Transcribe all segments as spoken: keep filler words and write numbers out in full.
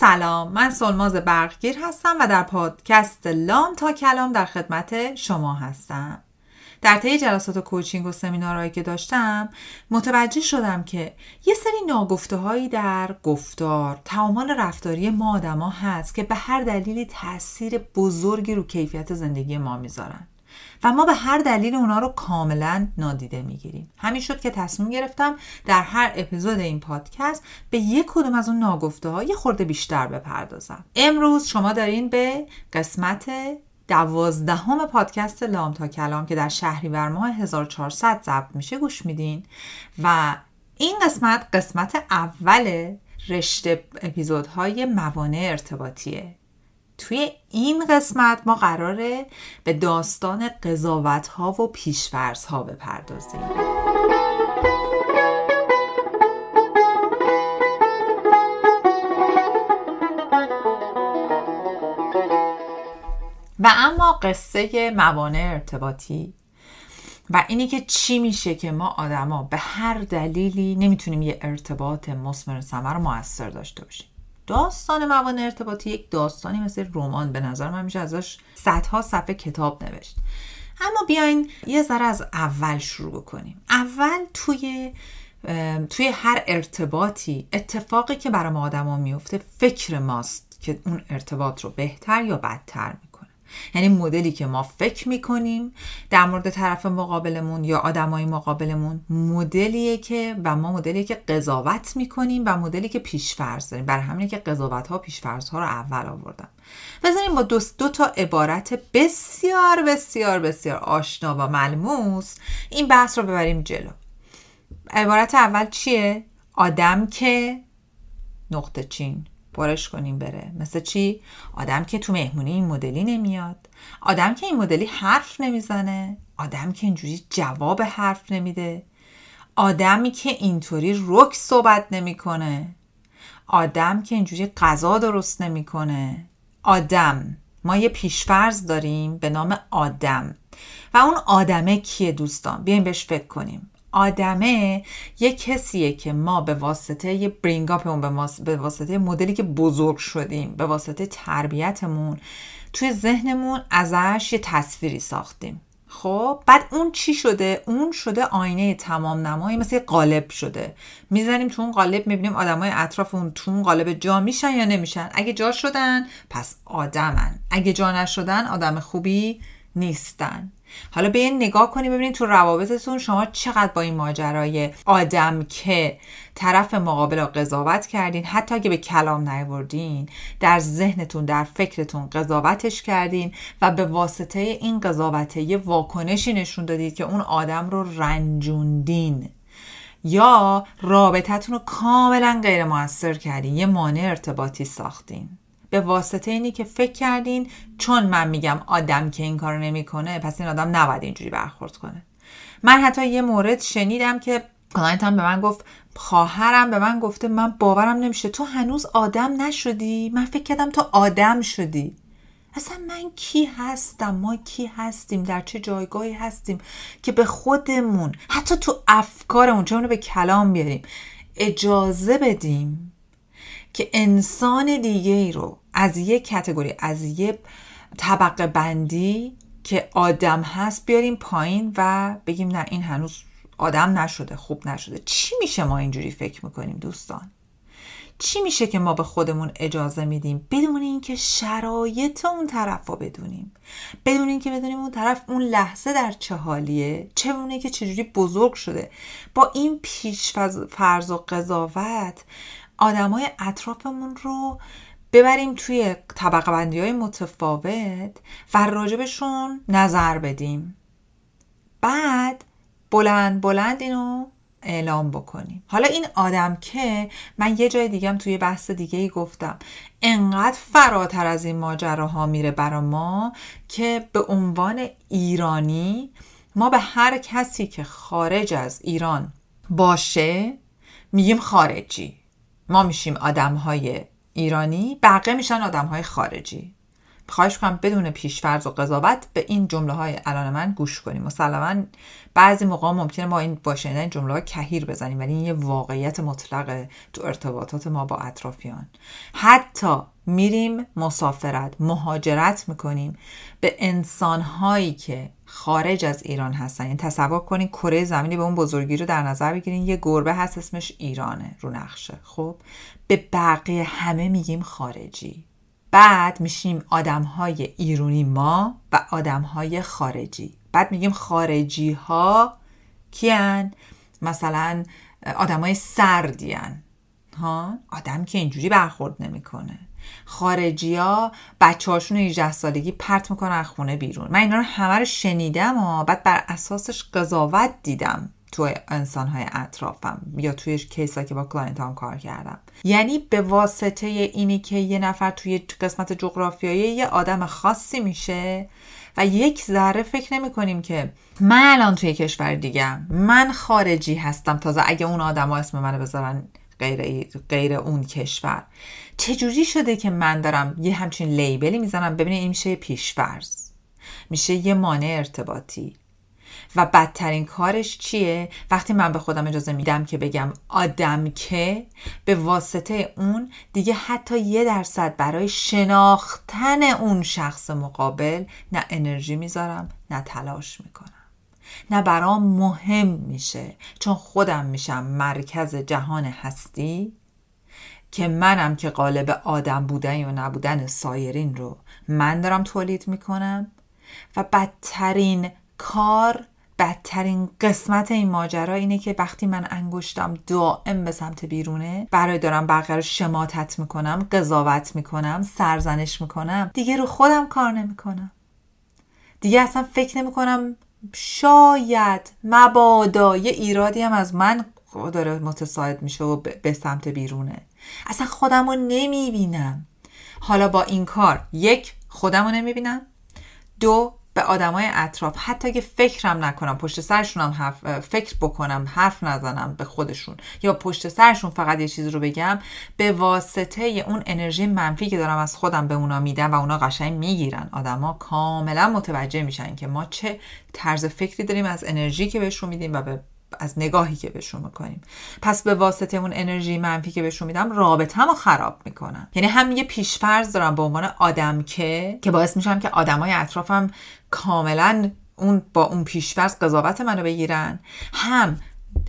سلام، من سلماز برقگیر هستم و در پادکست لام تا کلام در خدمت شما هستم. در طی جلسات و کوچینگ و سمینارهایی که داشتم متوجه شدم که یه سری ناگفته هایی در گفتار، تعامل رفتاری ما آدما هست که به هر دلیلی تأثیر بزرگی رو کیفیت زندگی ما میذارن و ما به هر دلیل اونا رو کاملا نادیده میگیریم. همین شد که تصمیم گرفتم در هر اپیزود این پادکست به یک کدوم از اون ناگفته ها یه خورده بیشتر بپردازم. امروز شما دارین به قسمت دوازدهم پادکست لام تا کلام که در شهریور ماه هزار و چهارصد ضبط میشه گوش میدین و این قسمت قسمت اول رشته اپیزودهای موانع ارتباطیه. توی این قسمت ما قراره به داستان قضاوت‌ها و پیش‌فرض‌ها بپردازیم. و اما قصه موانع ارتباطی و اینی که چی میشه که ما آدما به هر دلیلی نمیتونیم یه ارتباط مثمر ثمر و مؤثر داشته باشیم. داستان موانع ارتباطی یک داستانی مثل رمان به نظر من میشه ازش صدها صفحه کتاب نوشت. اما بیاین یه ذره از اول شروع بکنیم. اول توی توی هر ارتباطی اتفاقی که برای ما آدما میفته فکر ماست که اون ارتباط رو بهتر یا بدتر میکنه. یعنی مدلی که ما فکر میکنیم در مورد طرف مقابلمون یا آدمای مقابلمون مدلیه که و ما مدلیه که قضاوت میکنیم و مدلی که پیشفرض داریم. برای همینه که قضاوت ها و پیشفرض ها رو اول آوردم. بذاریم با دو, دو تا عبارت بسیار بسیار بسیار آشنا و ملموس این بحث رو ببریم جلو. عبارت اول چیه؟ آدم که نقطه چین برش کنیم بره. مثل چی؟ آدم که تو مهمونی این مدلی نمیاد، آدم که این مدلی حرف نمیزنه، آدم که اینجوری جواب حرف نمیده، آدمی که اینطوری رک صحبت نمیکنه، آدم که اینجوری غذا درست نمیکنه. آدم، ما یه پیشفرض داریم به نام آدم و اون آدمه کیه دوستان؟ بیاین بهش فکر کنیم. آدمه یه کسیه که ما به واسطه یه برینگ اپمون، به واسطه مدلی که بزرگ شدیم، به واسطه تربیتمون توی ذهنمون ازش یه تصویری ساختیم. خب بعد اون چی شده؟ اون شده آینه تمام نمایی، مثل قالب شده. میزنیم تو اون قالب، میبینیم آدمای اطراف اون تو اون قالب جا میشن یا نمیشن. اگه جا شدن پس آدمن، اگه جا نشدن آدم خوبی نیستن. حالا به این نگاه کنید ببینید تو روابطتون شما چقدر با این ماجرای آدم که طرف مقابل رو قضاوت کردین، حتی اگه به کلام نیاوردین، در ذهنتون در فکرتون قضاوتش کردین و به واسطه این قضاوت یه واکنشی نشون دادید که اون آدم رو رنجوندین یا رابطتون رو کاملا غیر مؤثر کردین، یه مانع ارتباطی ساختین به واسطه اینی که فکر کردین چون من میگم آدم که این کارو نمیکنه پس این آدم نباید اینجوری برخورد کنه. من حتی یه مورد شنیدم که کلاینتم به من گفت، خواهرم به من گفته من باورم نمیشه تو هنوز آدم نشدی، من فکر کردم تو آدم شدی. اصلا من کی هستم؟ ما کی هستیم؟ در چه جایگاهی هستیم که به خودمون حتی تو افکارمون، چه اونو به کلام بیاریم، اجازه بدیم که انسان دیگه ای رو از یک کتگوری، از یک طبقه بندی که آدم هست بیاریم پایین و بگیم نه این هنوز آدم نشده، خوب نشده. چی میشه ما اینجوری فکر میکنیم دوستان؟ چی میشه که ما به خودمون اجازه میدیم بدون اینکه شرایط اون طرف رو بدونیم، بدون اینکه بدونیم اون طرف اون لحظه در چه حالیه، چونه که چجوری بزرگ شده؟ با این پیش فرض و قضاوت آدمای اطرافمون رو ببریم توی طبقه بندی های متفاوت و راجبشون نظر بدیم، بعد بلند بلند اینو اعلام بکنیم. حالا این آدم که من یه جای دیگم توی بحث دیگه ای گفتم انقدر فراتر از این ماجراها میره برا ما که به عنوان ایرانی ما به هر کسی که خارج از ایران باشه میگیم خارجی. ما میشیم آدم‌های ایرانی، بقیه میشن آدم‌های خارجی. خواهش کنم بدون پیشفرض و قضاوت به این جمله های الان من گوش کنیم. مسلماً بعضی موقع ممکنه ما این با شنیدن جمله ها کهیر بزنیم، ولی این یه واقعیت مطلقه تو ارتباطات ما با اطرافیان. حتی میریم مسافرت، مهاجرت میکنیم به انسانهایی که خارج از ایران هستن. یعنی تصور کنین کره زمینی به اون بزرگی رو در نظر بگیرین، یه گربه هست اسمش ایرانه رو نقشه. خب به بقیه همه میگیم خارجی. بعد میشیم آدمهای ایرونی ما و آدمهای خارجی. بعد میگیم خارجی ها کیان؟ مثلا آدمای سردی هن. ها؟ آدم که اینجوری برخورد نمیکنه. خارجی ها بچه هاشون هجده سالگی پرت میکنن از خونه بیرون. من اینا رو همه رو شنیدم و بعد بر اساسش قضاوت دیدم توی انسان‌های اطرافم یا توی کیسا که با کلاینتام کار کردم. یعنی به واسطه اینی که یه نفر توی قسمت جغرافیایی یه آدم خاصی میشه و یک ذره فکر نمی کنیم که من الان توی کشور دیگم، من خارجی هستم. تازه اگه اون آدم‌ها اسم منو بذارن غیر غیر اون کشور، چجوری شده که من دارم یه همچین لیبلی میزنم؟ ببینید این میشه پیش‌فرض، میشه یه مانع ارتباطی. و بدترین کارش چیه؟ وقتی من به خودم اجازه میدم که بگم آدم که، به واسطه اون دیگه حتی یه درصد برای شناختن اون شخص مقابل نه انرژی میذارم، نه تلاش میکنم، نه برام مهم میشه، چون خودم میشم مرکز جهان هستی که منم که قالب آدم بودن یا نبودن سایرین رو من دارم تولید میکنم. و بدترین کار، بدترین قسمت این ماجرا اینه که وقتی من انگشتم دائم به سمت بیرونه، برای دارم بقیه رو شماتت میکنم، قضاوت میکنم، سرزنش میکنم، دیگه رو خودم کار نمیکنم. دیگه اصلا فکر نمیکنم شاید مبادا یه ایرادی هم از من داره متصاعد میشه و به سمت بیرونه. اصلا خودم رو نمیبینم. حالا با این کار، یک، خودم رو نمیبینم، دو، به آدمای اطراف حتی اگه فکرم نکنم، پشت سرشونم حرف فکر بکنم، حرف نزنم به خودشون یا پشت سرشون فقط یه چیز رو بگم، به واسطه اون انرژی منفی که دارم از خودم به اونا میدم و اونا قشنگ میگیرن. آدما کاملا متوجه میشن که ما چه طرز فکری داریم از انرژی که بهشون میدیم و به از نگاهی که بهشون میکنیم. پس به واسطه اون انرژی منفی که بهشون میدم رابطه‌مو خراب میکنم. یعنی هم یه پیش‌فرض دارم به عنوان آدم که که باعث میشم که آدمای اطرافم کاملا اون با اون پیش‌فرض قضاوت منو بگیرن، هم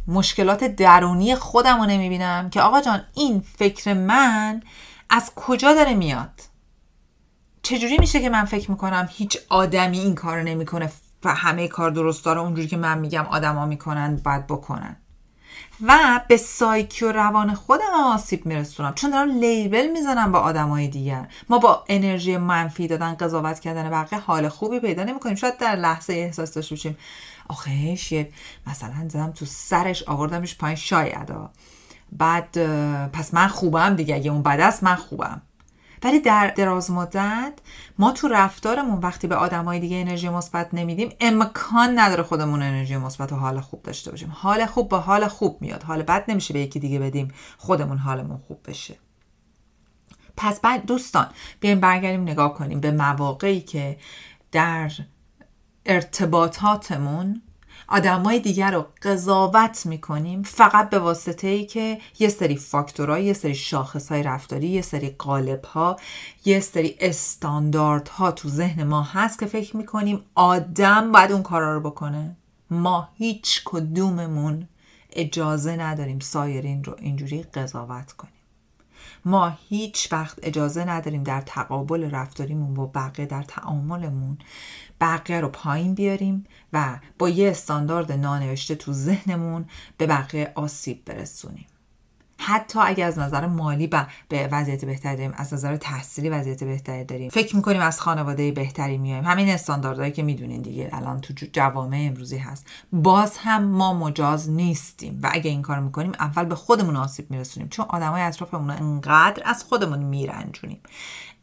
مشکلات درونی خودمو نمیبینم که آقا جان این فکر من از کجا داره میاد؟ چجوری میشه که من فکر میکنم هیچ آدمی این کارو نمیکنه و همه کار درست داره اونجوری که من میگم آدم ها میکنن باید بکنن؟ و به سایکی و روان خودم آسیب میرسونم، چون دارم لیبل میزنم با آدم های دیگر. ما با انرژی منفی دادن، قضاوت کردن بقیه حال خوبی پیدا نمیکنیم. شاید در لحظه احساس داشته باشیم آخهش یه مثلا زدم تو سرش آوردمش پایین، شاید بعد پس من خوبم دیگه، اگه اون بد است من خوبم. ولی در دراز مدت ما تو رفتارمون وقتی به آدمای دیگه انرژی مثبت نمیدیم، امکان نداره خودمون انرژی مثبت و حال خوب داشته باشیم. حال خوب با حال خوب میاد، حال بد نمیشه به یکی دیگه بدیم خودمون حالمون خوب بشه. پس بعد دوستان بیایم برگردیم نگاه کنیم به مواقعی که در ارتباطاتمون آدمای دیگر رو قضاوت میکنیم، فقط به واسطه ای که یه سری فاکتورهای، یه سری شاخصهای رفتاری، یه سری قالبها، یه سری استانداردها تو ذهن ما هست که فکر میکنیم آدم باید اون کارا رو بکنه. ما هیچ کدوممون اجازه نداریم سایرین رو اینجوری قضاوت کنیم. ما هیچ وقت اجازه نداریم در تقابل رفتاریمون با بقیه، در تعاملمون بقیه رو پایین بیاریم و با یه استاندارد نانوشته تو ذهنمون به بقیه آسیب برسونیم. حتی اگه از نظر مالی به وضعیت بهتری داریم، از نظر تحصیلی وضعیت بهتری داریم، فکر میکنیم از خانواده بهتری میایم، همین استانداردهایی که میدونین دیگه الان تو جوامع امروزی هست، باز هم ما مجاز نیستیم و اگه این کار میکنیم اول به خودمون آسیب میرسونیم، چون آدمای اطرافمون رو انقدر از خودمون میرنجونیم،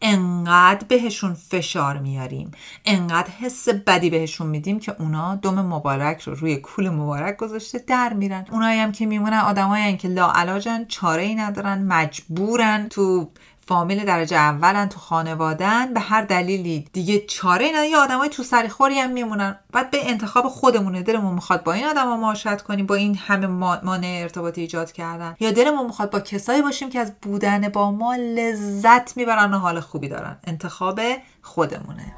انقدر بهشون فشار میاریم، انقدر حس بدی بهشون میدیم که اونا دم مبارک رو روی کول مبارک گذاشته در میرن. اونایی هم که میمونن آدمایی ان که لاعلاجن، چاره‌ای ندارن، مجبورن تو فامیل درجه اولن تو خانوادن، به هر دلیلی دیگه چاره نداره، یا آدمای تو سر خوری هم میمونن. بعد به انتخاب خودمونه، دلمون میخواد با این آدما معاشرت کنیم، با این همه مانع ارتباطی ایجاد کردن، یا دلمون میخواد با کسایی باشیم که از بودن با ما لذت میبرن و حال خوبی دارن. انتخاب خودمونه.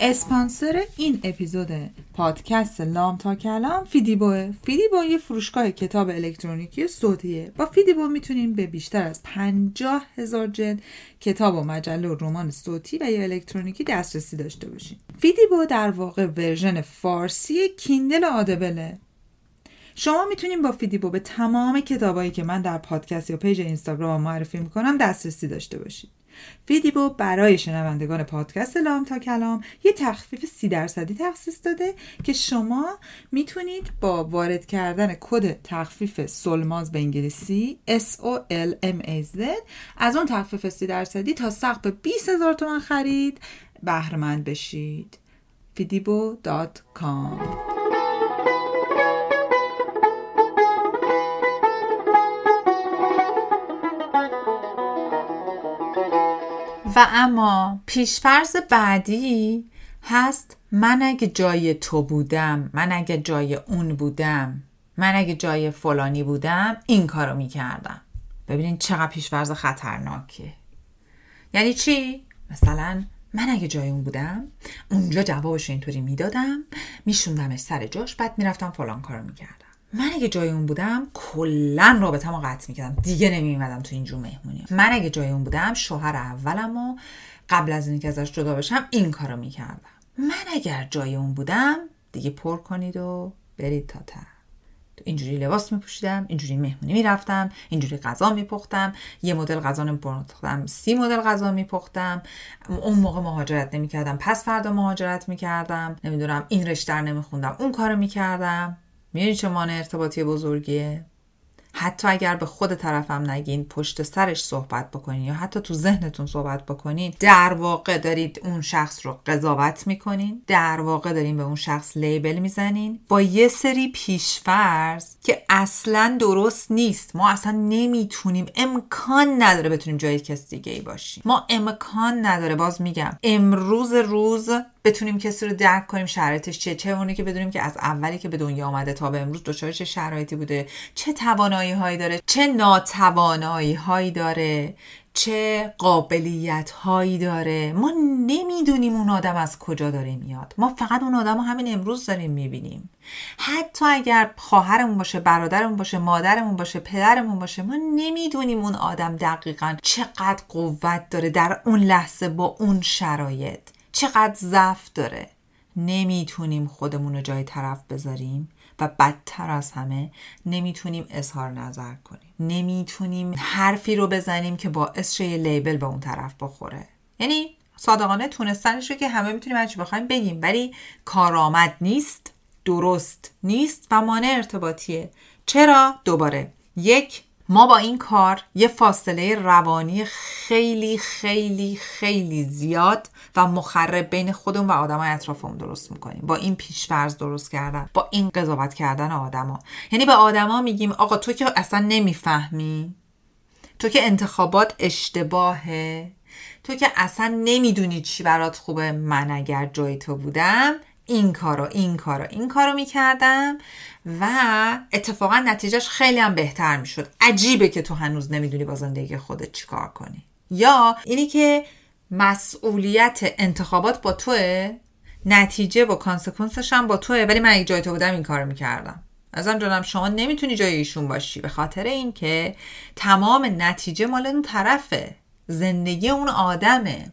اسپانسر این اپیزود پادکست لام تا کلام فیدیبوه. فیدیبو یه فروشگاه کتاب الکترونیکی صوتیه. با فیدیبو میتونیم به بیشتر از پنجاه هزار جلد کتاب و مجله و رمان صوتی و یا الکترونیکی دسترسی داشته باشین. فیدیبو در واقع ورژن فارسی کیندل آدبله. شما میتونیم با فیدیبو به تمام کتابایی که من در پادکست یا پیج اینستاگرام معرفی میکنم دسترسی داشته باشین. فیدیبو برای شنوندگان پادکست لام تا کلام یه تخفیف سی درصدی تخصیص داده که شما میتونید با وارد کردن کد تخفیف سولماز به انگلیسی اس او ال ام ای زد از اون تخفیف سی درصدی تا سقف بیست هزار تومان خرید بهره مند بشید. فیدیبو دات کام. و اما پیشفرض بعدی هست: من اگه جای تو بودم، من اگه جای اون بودم، من اگه جای فلانی بودم این کارو میکردم. ببینین چقدر پیشفرض خطرناکه. یعنی چی؟ مثلا من اگه جای اون بودم اونجا جوابشو اینطوری میدادم، میشوندمش سر جاش، بعد میرفتم فلان کارو میکردم. من اگه جای اون بودم کلا رابطه‌مو قطع می‌کردم، دیگه نمی‌اومدم تو این جور مهمونی. من اگه جای اون بودم شوهر اولمو قبل از اینکه ازش جدا بشم این کارو می‌کردم. من اگر جای اون بودم دیگه پر کنید و برید تا ته. اینجوری لباس می‌پوشیدم، اینجوری مهمونی می‌رفتم، اینجوری غذا می‌پختم، یه مدل غذا نمی‌پختم، سی مدل غذا می‌پختم. اون موقع مهاجرت نمی‌کردم، پس فردا مهاجرت می‌کردم. نمی‌دونم این رشته رو نمی‌خوندم، اون کارو می‌کردم. می‌بینی چه مانع ارتباطی بزرگیه؟ حتی اگر به خود طرفم نگین، پشت سرش صحبت بکنین یا حتی تو ذهنتون صحبت بکنین، در واقع دارید اون شخص رو قضاوت میکنین، در واقع دارین به اون شخص لیبل میزنین با یه سری پیشفرض که اصلاً درست نیست. ما اصلاً نمیتونیم، امکان نداره بتونیم جای کس دیگه ای باشیم. ما امکان نداره، باز میگم، امروز روز بتونیم کسی رو درک کنیم شرایطش چه چه اونی که بدونیم که از اولی که به دنیا اومده تا به امروز دچار چه شرایطی بوده، چه توانایی‌هایی داره، چه ناتوانایی‌هایی داره، چه قابلیت‌هایی داره. ما نمیدونیم اون آدم از کجا داره میاد، ما فقط اون آدمو همین امروز داریم میبینیم. حتی اگر خواهرمون باشه، برادرمون باشه، مادرمون باشه، پدرمون باشه، ما نمیدونیم اون آدم دقیقاً چقدر قوت داره در اون لحظه با اون شرایط، چقدر ضعف داره. نمیتونیم خودمون رو جای طرف بذاریم و بدتر از همه نمیتونیم اظهار نظر کنیم، نمیتونیم حرفی رو بزنیم که باعث شه یه لیبل به اون طرف بخوره. یعنی صادقانه تونستنش رو که همه میتونیم هرچی بخوایم بگیم، ولی کارآمد نیست، درست نیست و مانع ارتباطیه. چرا؟ دوباره یک، ما با این کار یه فاصله روانی خیلی خیلی خیلی زیاد و مخرب بین خودمون و آدمای اطرافمون درست میکنیم با این پیشفرض درست کردن، با این قضاوت کردن آدما. یعنی به آدما میگیم آقا تو که اصلا نمیفهمی، تو که انتخابات اشتباهه، تو که اصلا نمیدونی چی برات خوبه، من اگر جای تو بودم این کارو این کارو این کارو میکردم و اتفاقا نتیجهش خیلی هم بهتر میشد. عجیبه که تو هنوز نمیدونی با زندگی خودت چیکار کنی. یا اینی که مسئولیت انتخابات با توه، نتیجه و کانسکونسش هم با توه، ولی من اگه جای تو بودم این کارو میکردم. ازم جانم شما نمیتونی جای ایشون باشی به خاطر اینکه تمام نتیجه مال اون طرفه، زندگی اون آدمه.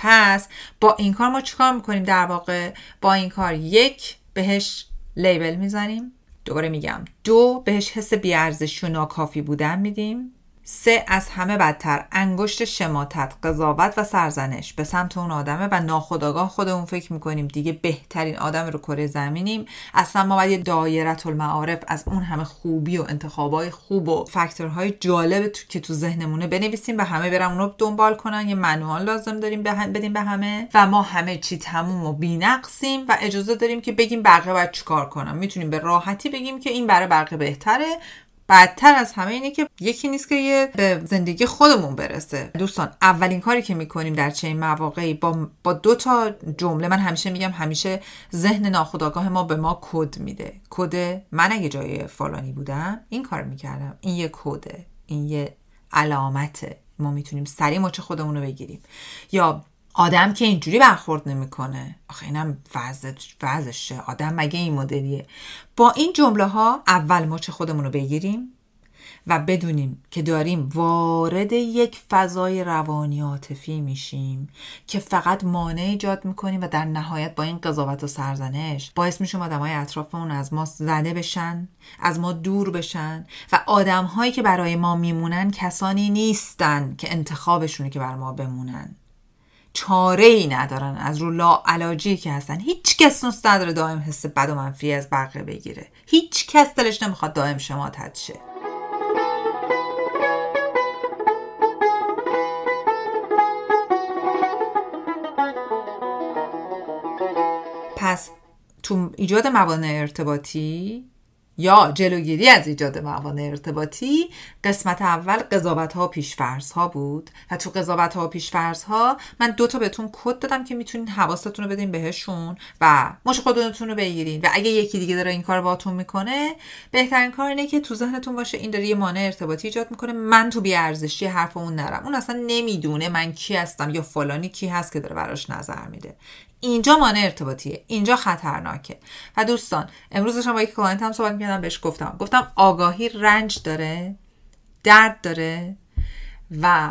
پس با این کار ما چیکار میکنیم؟ در واقع با این کار یک، بهش لیبل میزنیم، دوباره میگم دو، بهش حس بیارزشی و ناکافی بودن میدیم، سه، از همه بدتر، انگشت شماتت، قضاوت و سرزنش به سمت اون آدمه و ناخودآگاه خودمون فکر میکنیم دیگه بهترین آدم رو کره زمینیم. اصلا ما باید دایره المعارف از اون همه خوبی و انتخابای خوب و فاکتورهای جالب تو... که تو ذهنمونه بنویسیم و همه برن اون رو دنبال کنن. یه منوال لازم داریم به هم... بدیم به همه و ما همه چی تموم و بی‌نقصیم و اجازه داریم که بگیم بقیه باید چیکار کنن. میتونیم به راحتی بگیم که این برای بقیه بهتره. بدتر از همه اینه که یکی نیست که یه به زندگی خودمون برسه. دوستان، اولین کاری که میکنیم در چه این مواقعی با, با دو تا جمله، من همیشه میگم همیشه ذهن ناخودآگاه ما به ما کد میده. کد من اگه جای فلانی بودم این کار میکردم. این یه کده، این یه علامته. ما میتونیم سریع مچ خودمون رو بگیریم. یا آدم که اینجوری برخورد نمیکنه، آخه اینم وضعشه، آدم مگه این مدلیه. با این جمله ها اول مچ خودمون رو بگیریم و بدونیم که داریم وارد یک فضای روانی عاطفی میشیم که فقط مانع ایجاد میکنیم و در نهایت با این قضاوت و سرزنش باعث میشیم آدمای اطرافمون از ما زده بشن، از ما دور بشن و آدمهایی که برای ما میمونن کسانی نیستن که انتخابشونه که بر ما بمونن. چاره‌ای ندارن، از رو لاعلاجی که هستن. هیچ کس دوست نداره دائم حس بد و منفی از بقیه بگیره. هیچ کس دلش نمیخواد دائم شماتت شه. پس تو ایجاد موانع ارتباطی یا جلوگیری از ایجاد موانع ارتباطی، قسمت اول قضاوت ها و پیشفرض ها بود و تو قضاوت ها و پیشفرض ها من دوتا بهتون کد دادم که میتونین حواستون رو بدین بهشون و مش خودتون رو بگیرین و اگه یکی دیگه داره این کار باهاتون میکنه، بهترین کار اینه که تو ذهنتون باشه این داره یه مانع ارتباطی ایجاد میکنه، من تو بی ارزشی حرف اون نرم، اون اصلا نمیدونه من کی هستم یا فلانی کی هست که داره براش نظر میده. اینجا مانع ارتباطیه، اینجا خطرناکه. و دوستان، امروز داشتم با یک کلاینت هم صحبت می‌کردم، بهش گفتم گفتم آگاهی رنج داره، درد داره و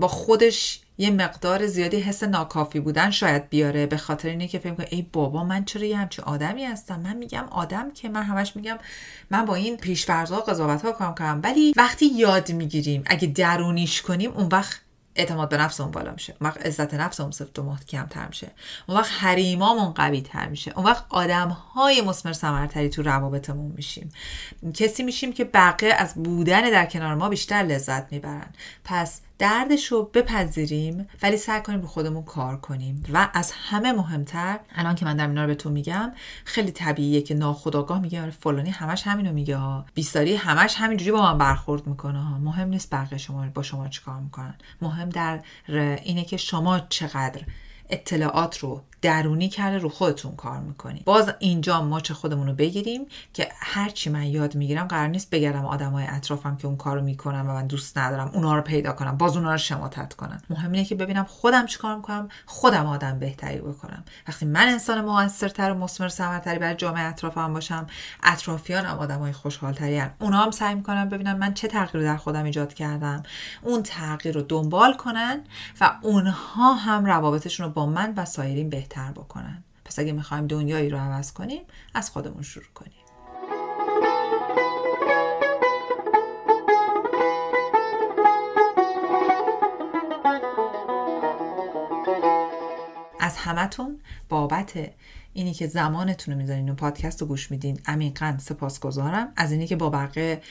با خودش یه مقدار زیادی حس ناکافی بودن شاید بیاره، به خاطر اینه که فکر می‌کنه ای بابا من چرا یه همچین آدمی هستم. من میگم آدم که من همش میگم من با این پیش‌فرض‌ها و قضاوت‌ها کار می‌کنم، ولی وقتی یاد می‌گیریم اگه درونیش کنیم اون وقت اعتماد به نفسمون بالا میشه، اون وقت عزت نفسمون سفت و محکم‌تر میشه، اون وقت حریمامون قوی‌تر میشه، اون وقت آدم‌های مثمر ثمرتری تو روابطمون میشیم، کسی میشیم که بقیه از بودن در کنار ما بیشتر لذت میبرن. پس دردش رو بپذیریم ولی سعی کنیم به خودمون کار کنیم و از همه مهمتر، الان که من دارم اینا رو به تو میگم خیلی طبیعیه که ناخودآگاه میگه آره فلانی همش همینو میگه ها، بیساری همش همینجوری با من برخورد میکنه ها. مهم نیست بقیه شما با شما چیکار میکنن، مهم در اینه که شما چقدر اطلاعات رو درونی کرده رو خودتون کار میکنی. باز اینجا ما چه خودمون رو بگیریم که هرچی من یاد میگیرم قرار نیست بگردم آدمای اطرافم که اون کارو میکنن و من دوست ندارم اونا رو پیدا کنم، باز اونا رو شماتت کنم. مهم اینه که ببینم خودم چیکار میکنم، خودم آدم بهتری بکنم. وقتی من انسان موثرتر و مثمر ثمرتری برای جامعه اطرافم باشم، اطرافیانم آدمای خوشحالترین، اونا هم سعی میکنن ببینم من چه تغییری در خودم ایجاد کردم، اون تغییر رو دنبال کنن و اونها هم روابطشون رو با من و سایرین بهتر بکنن. پس اگه میخوایم دنیایی رو عوض کنیم از خودمون شروع کنیم. از همتون بابت اینی که زمانتون رو میذارین و پادکست رو گوش میدین عمیقاً سپاسگزارم. از اینی که با بقیه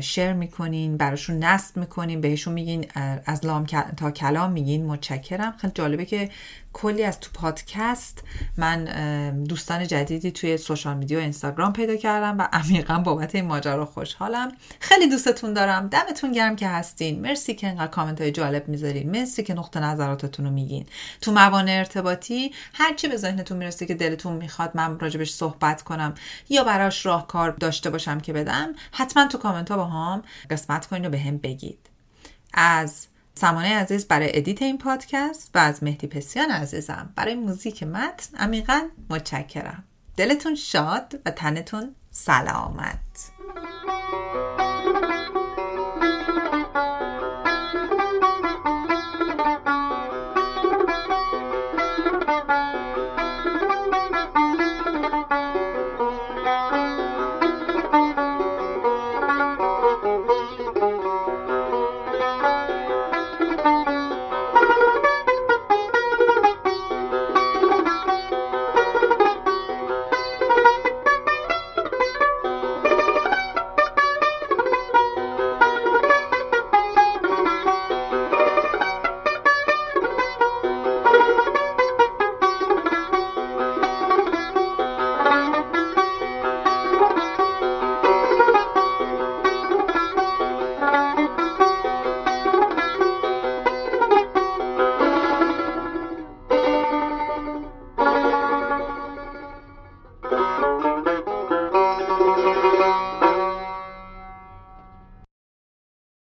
شیر میکنین، براشون نصب میکنین، بهشون میگین از لام تا کلام میگین متشکرم. خیلی جالبه که کلی از تو پادکست من دوستان جدیدی توی سوشال میدیا و اینستاگرام پیدا کردم و عمیقاً بابت این ماجرا خوشحالم. خیلی دوستتون دارم، دمتون گرم که هستین، مرسی که انقدر کامنت‌های جالب میذارین، مرسی که نقطه نظراتتون رو میگین. تو موانع ارتباطی هر چی به ذهنتون میرسه که دلتون میخواد من راجبش صحبت کنم یا براش راهکار داشته باشم که بدم، حتما تو کامنت ها با هم قسمت کنین و بهم بگید. از سمانه عزیز برای ادیت این پادکست و از مهدی پسیان عزیزم برای موزیک متن عمیقاً متشکرم. دلتون شاد و تنتون سلامت.